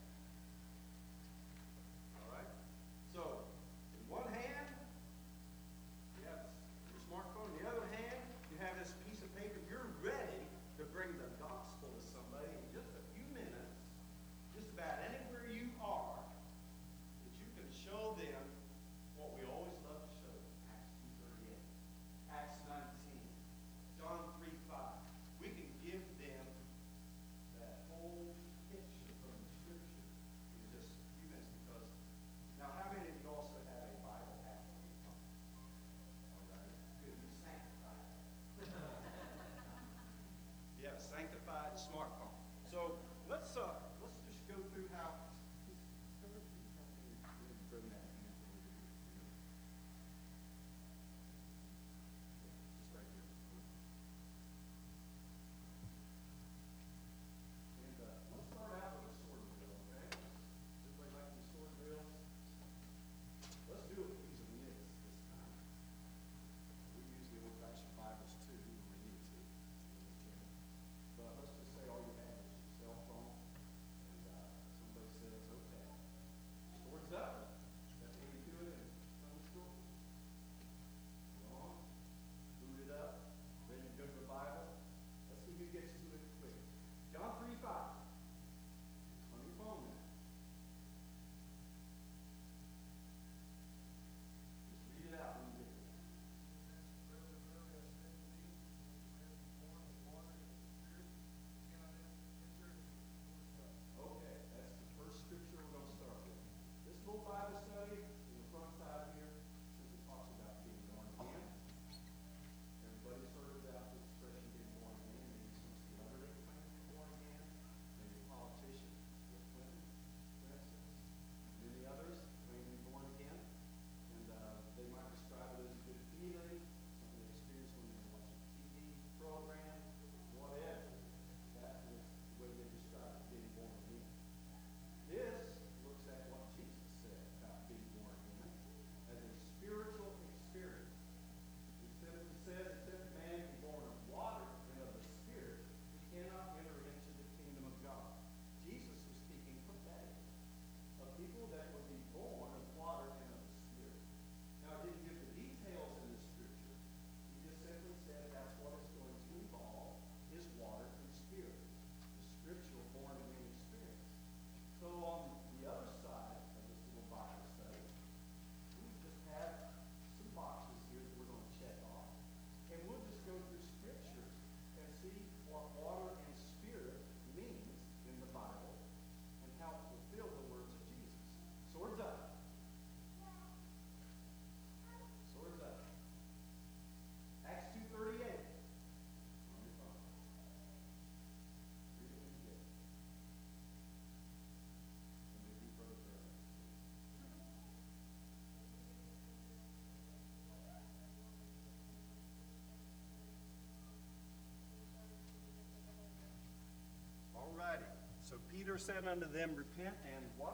other said unto them, Repent and what?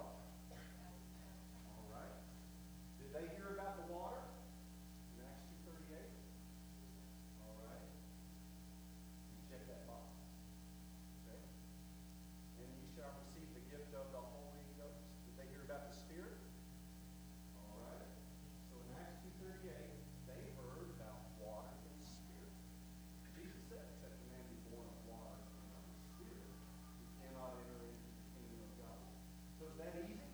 All right. Did they hear about the water? In Acts two thirty-eight? All right. You check that box. Okay. And you shall receive the gift of the Holy Ghost. Did they hear about the Spirit? All right. So in Acts two thirty-eight, they heard about water and Spirit. Jesus said, except a man be born of water and of the Spirit, he cannot enter into the kingdom of God. So is that easy?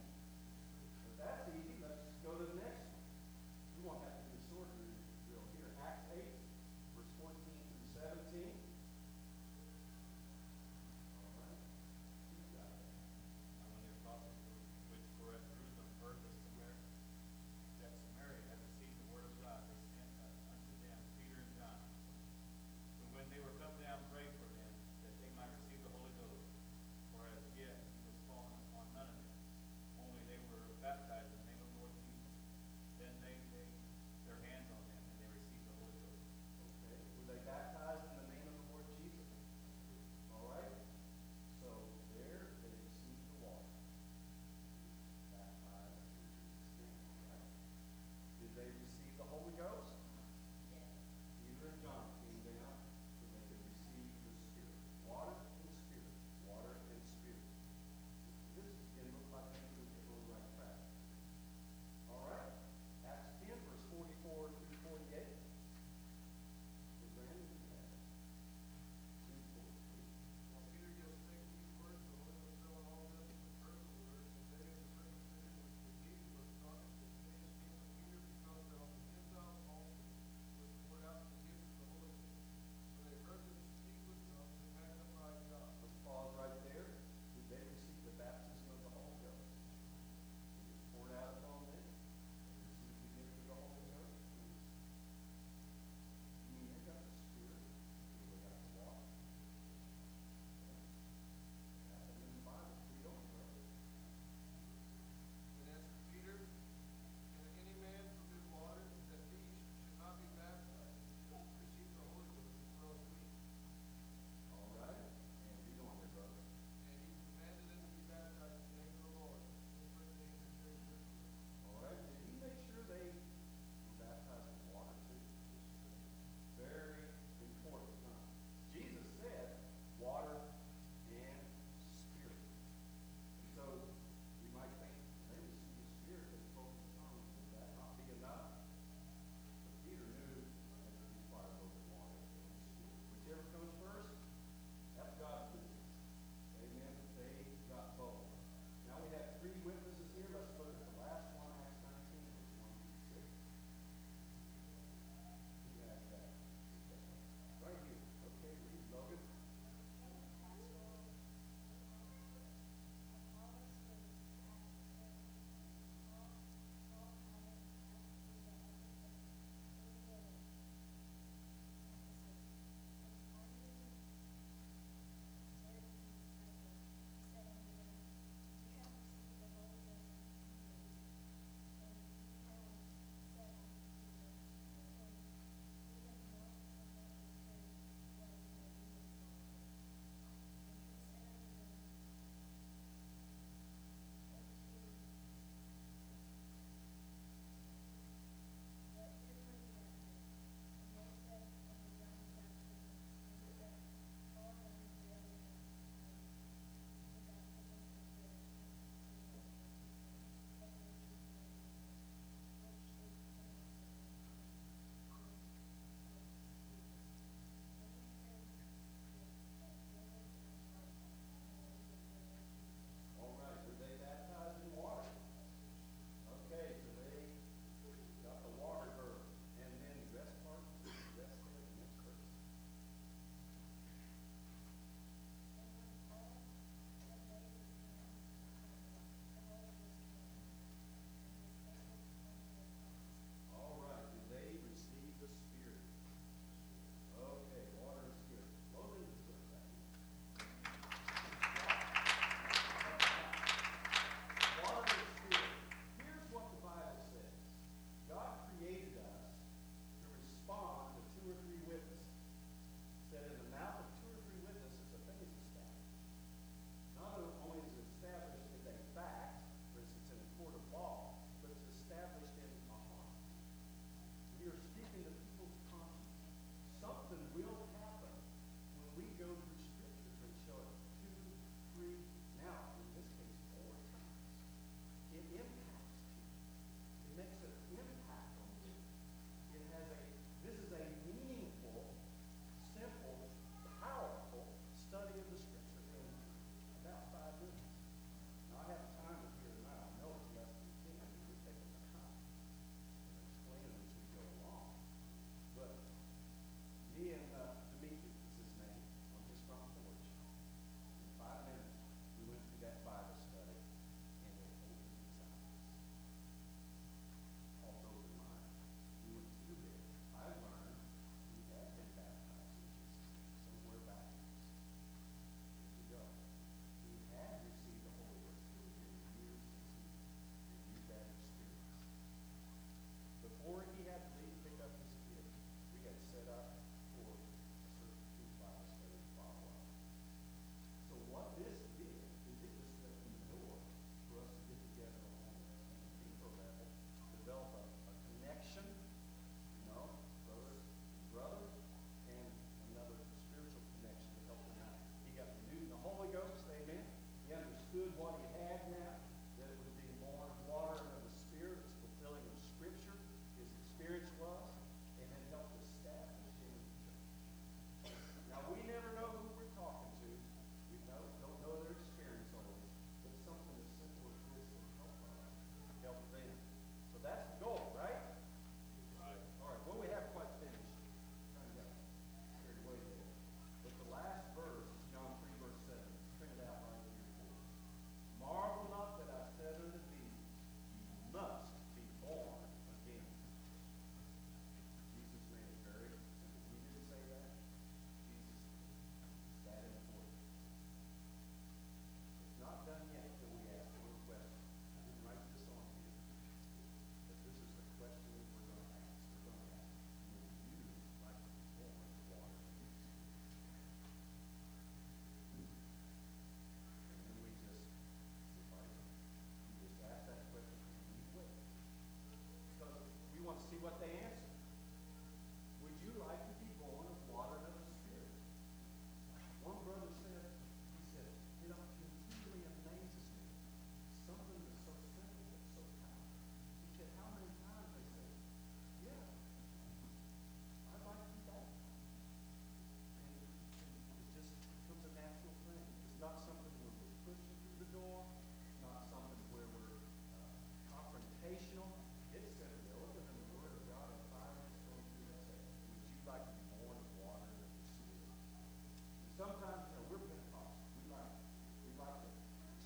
like to be born of water and the Spirit. And sometimes, you know, we're Pentecostals. We like, we like to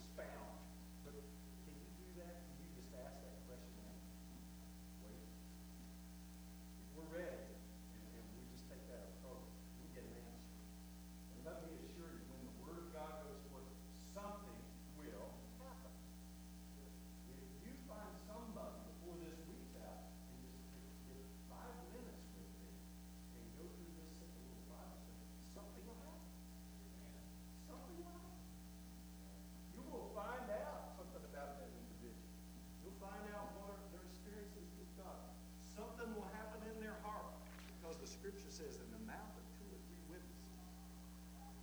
expound. But can you do that? Can you just ask that question now? Wait. If we're ready, and, and we just take that approach, we get an answer. And let me assure you, when the Word of God goes forth, something will happen. If you find somebody before this week's out, and just give five minutes with me, and go through this little Bible study, something will happen. Something will happen. You will find out something about that individual. You'll find out what are their experiences with God. Something will happen in their heart, because the Scripture says, in the mouth of two or three witnesses.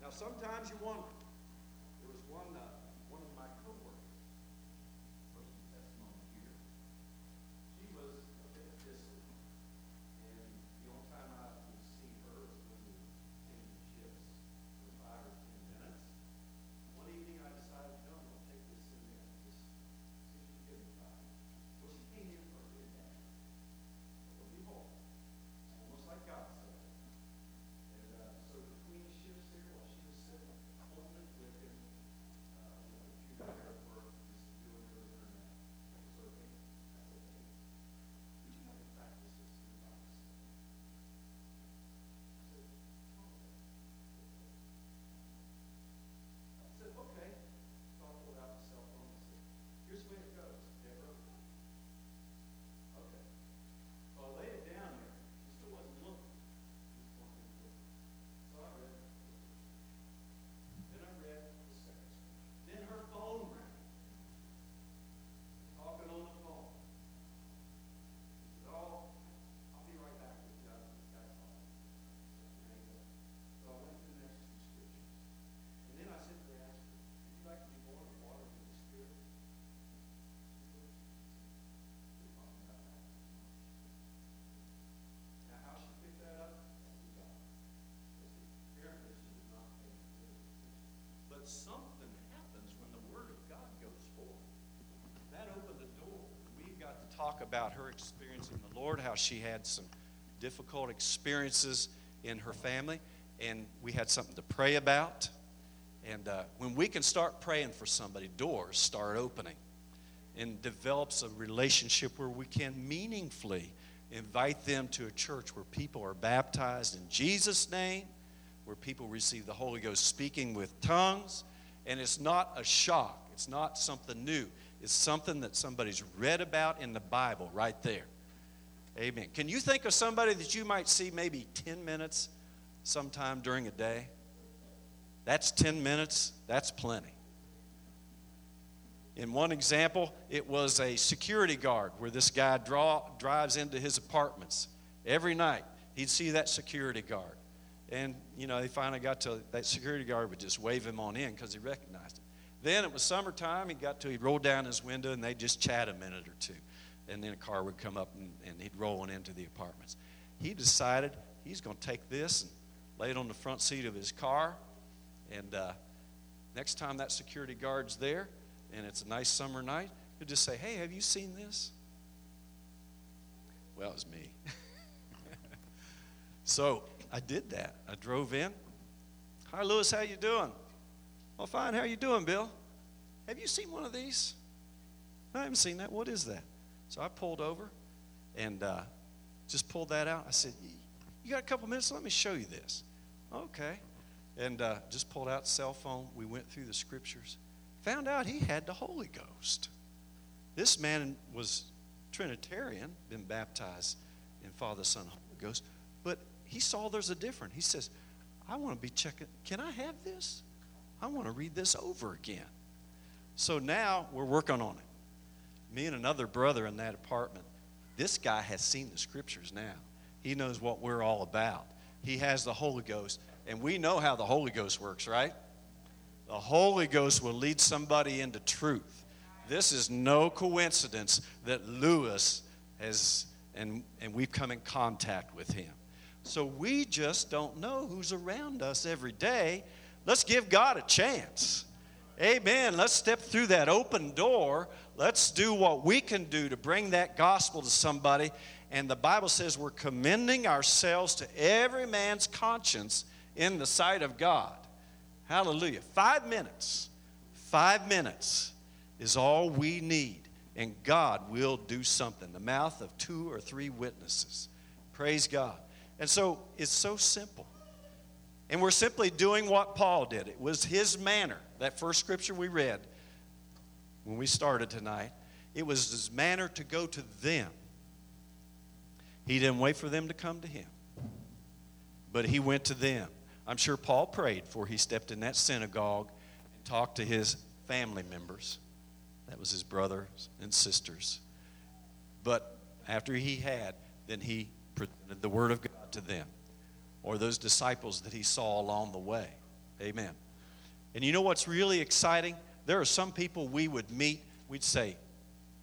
Now, sometimes you wonder. There was one, uh, one of my co-workers. But something happens when the Word of God goes forth. That opened the door. We got to talk about her experience in the Lord, how she had some difficult experiences in her family, and we had something to pray about. And uh, when we can start praying for somebody, doors start opening and develops a relationship where we can meaningfully invite them to a church where people are baptized in Jesus' name, where people receive the Holy Ghost speaking with tongues. And it's not a shock. It's not something new. It's something that somebody's read about in the Bible right there. Amen. Can you think of somebody that you might see maybe ten minutes sometime during a day? That's ten minutes. That's plenty. In one example, it was a security guard where this guy draw, drives into his apartments. Every night, he'd see that security guard. And, you know, they finally got to, that security guard would just wave him on in because he recognized him. Then it was summertime. He got to, he'd roll down his window, and they'd just chat a minute or two. And then a car would come up, and, and he'd roll on into the apartments. He decided he's going to take this and lay it on the front seat of his car. And uh, next time that security guard's there, and it's a nice summer night, he'll just say, "Hey, have you seen this?" Well, it was me. So I did that. I drove in. "Hi, Lewis, how you doing?" "Well, fine, how you doing, Bill?" "Have you seen one of these?" "I haven't seen that. What is that?" So I pulled over and uh, just pulled that out. I said, "You got a couple minutes? Let me show you this." "Okay." And uh, just pulled out cell phone. We went through the Scriptures. Found out he had the Holy Ghost. This man was Trinitarian, been baptized in Father, Son, Holy Ghost. But he saw there's a difference. He says, "I want to be checking. Can I have this? I want to read this over again." So now we're working on it. Me and another brother in that apartment. This guy has seen the Scriptures now. He knows what we're all about. He has the Holy Ghost. And we know how the Holy Ghost works, right? The Holy Ghost will lead somebody into truth. This is no coincidence that Lewis has, and, and we've come in contact with him. So we just don't know who's around us every day. Let's give God a chance. Amen. Let's step through that open door. Let's do what we can do to bring that gospel to somebody. And the Bible says we're commending ourselves to every man's conscience in the sight of God. Hallelujah. Five minutes. Five minutes is all we need. And God will do something. The mouth of two or three witnesses. Praise God. And so it's so simple. And we're simply doing what Paul did. It was his manner. That first scripture we read when we started tonight, it was his manner to go to them. He didn't wait for them to come to him, but he went to them. I'm sure Paul prayed before he stepped in that synagogue and talked to his family members. That was his brothers and sisters. But after he had, then he presented the word of God to them, or those disciples that he saw along the way. Amen. And you know what's really exciting? There are some people we would meet, we'd say,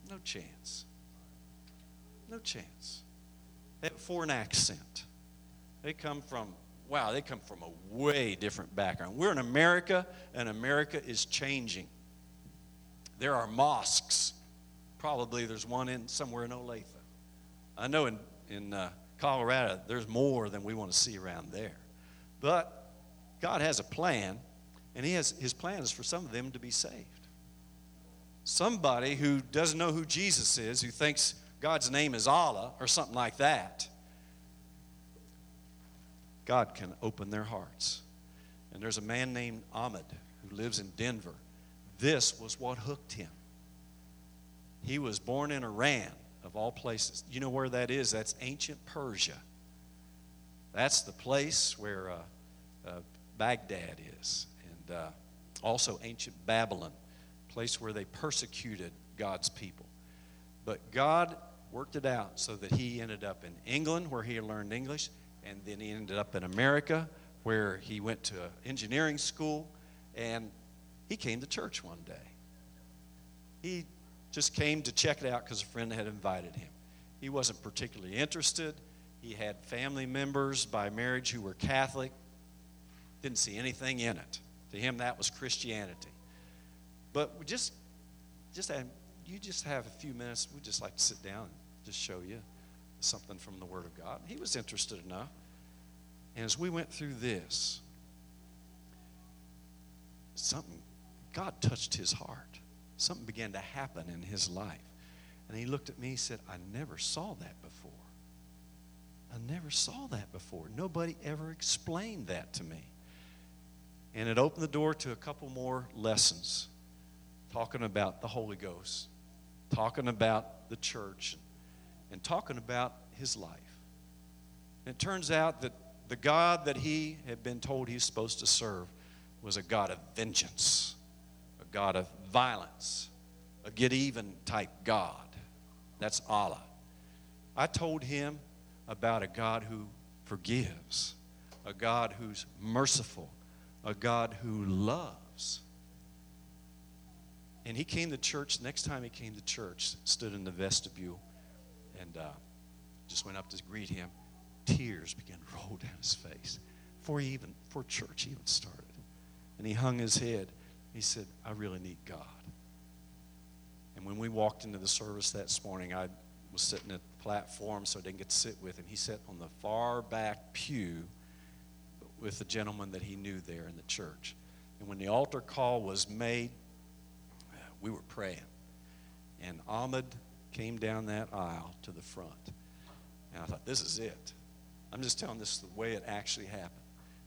no chance. No chance. They have a foreign accent. They come from, wow, they come from a way different background. We're in America, and America is changing. There are mosques. Probably there's one in somewhere in Olathe. I know in, in uh, Colorado, there's more than we want to see around there. But God has a plan, and he has, his plan is for some of them to be saved. Somebody who doesn't know who Jesus is, who thinks God's name is Allah or something like that, God can open their hearts. And there's a man named Ahmed who lives in Denver. This was what hooked him. He was born in Iran, of all places. You know where that is? That's ancient Persia. That's the place where uh, uh, Baghdad is, and uh, also ancient Babylon, a place where they persecuted God's people. But God worked it out so that he ended up in England, where he learned English, and then he ended up in America, where he went to engineering school, and he came to church one day. He just came to check it out because a friend had invited him. He wasn't particularly interested. He had family members by marriage who were Catholic. Didn't see anything in it. To him, that was Christianity. But we just, just had, you just have a few minutes. We'd just like to sit down and just show you something from the Word of God. He was interested enough. And as we went through this, something, God touched his heart. Something began to happen in his life. And he looked at me and said, I never saw that before. I never saw that before. Nobody ever explained that to me. And it opened the door to a couple more lessons, talking about the Holy Ghost, talking about the church, and talking about his life. And it turns out that the God that he had been told he was supposed to serve was a God of vengeance, a God of violence, a get-even type God. That's Allah. I told him about a God who forgives, a God who's merciful, a God who loves. And he came to church. Next time he came to church, stood in the vestibule, and uh, just went up to greet him. Tears began to roll down his face before he even, before church even started. And he hung his head. He said, I really need God. And when we walked into the service that morning, I was sitting at the platform, so I didn't get to sit with him. He sat on the far back pew with the gentleman that he knew there in the church. And when the altar call was made, we were praying. And Ahmed came down that aisle to the front. And I thought, this is it. I'm just telling this the way it actually happened.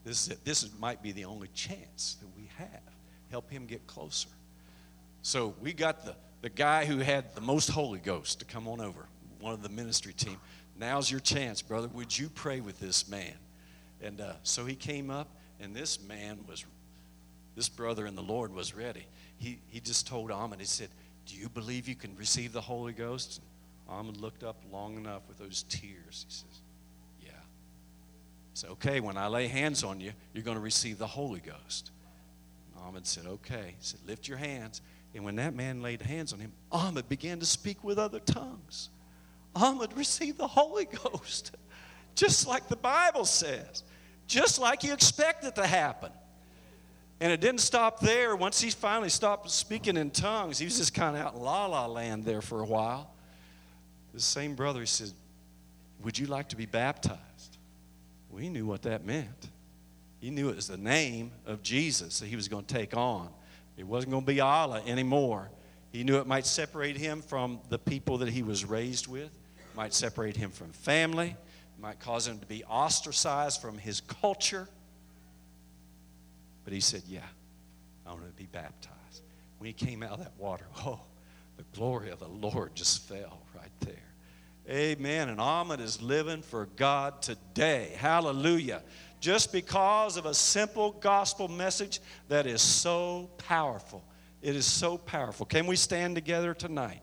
This is it. This is, might be the only chance that we have. Help him get closer. So we got the, the guy who had the most Holy Ghost to come on over, one of the ministry team. Now's your chance, brother. Would you pray with this man? And uh, so he came up, and this man was, this brother in the Lord was ready. He he just told Ahmed, he said, do you believe you can receive the Holy Ghost? And Ahmed looked up long enough with those tears. He says, yeah. He said, okay, when I lay hands on you, you're going to receive the Holy Ghost. And Ahmed said, okay. He said, lift your hands. And when that man laid hands on him, Ahmed began to speak with other tongues. Ahmed received the Holy Ghost, just like the Bible says, just like you expect it to happen. And it didn't stop there. Once he finally stopped speaking in tongues, he was just kind of out in la-la land there for a while. The same brother, he said, would you like to be baptized? Well, he knew what that meant. He knew it was the name of Jesus that he was going to take on. It wasn't going to be Allah anymore. He knew it might separate him from the people that he was raised with, might separate him from family, might cause him to be ostracized from his culture. But he said, yeah, I'm going to be baptized. When he came out of that water, oh, the glory of the Lord just fell right there. Amen. And Ahmed is living for God today. Hallelujah. Just because of a simple gospel message that is so powerful. It is so powerful. Can we stand together tonight?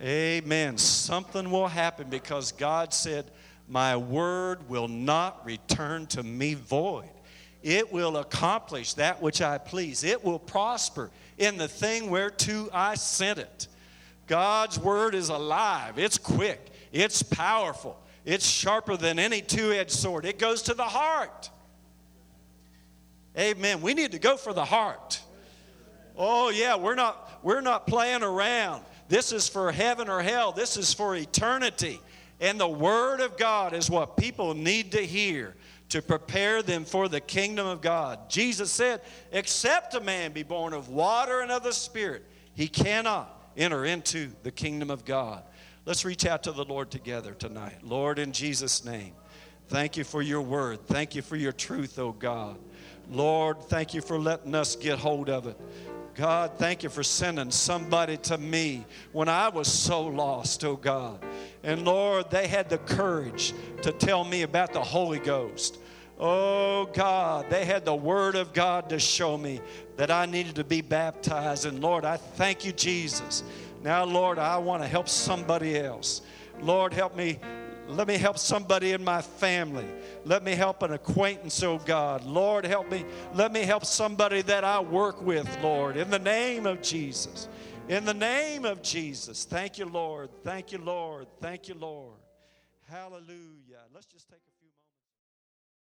Amen. Something will happen because God said, my word will not return to me void. It will accomplish that which I please. It will prosper in the thing whereto I sent it. God's word is alive. It's quick. It's powerful. It's sharper than any two-edged sword. It goes to the heart. Amen. We need to go for the heart. Oh, yeah, we're not, we're not playing around. This is for heaven or hell. This is for eternity. And the word of God is what people need to hear to prepare them for the kingdom of God. Jesus said, except a man be born of water and of the Spirit, he cannot enter into the kingdom of God. Let's reach out to the Lord together tonight. Lord, in Jesus' name, thank you for your word. Thank you for your truth, oh God. Lord, thank you for letting us get hold of it. God, thank you for sending somebody to me when I was so lost, oh God. And Lord, they had the courage to tell me about the Holy Ghost. Oh God, they had the Word of God to show me that I needed to be baptized. And Lord, I thank you, Jesus. Now, Lord, I want to help somebody else. Lord, help me. Let me help somebody in my family. Let me help an acquaintance, oh God. Lord, help me. Let me help somebody that I work with, Lord, in the name of Jesus. In the name of Jesus. Thank you, Lord. Thank you, Lord. Thank you, Lord. Hallelujah. Let's just take a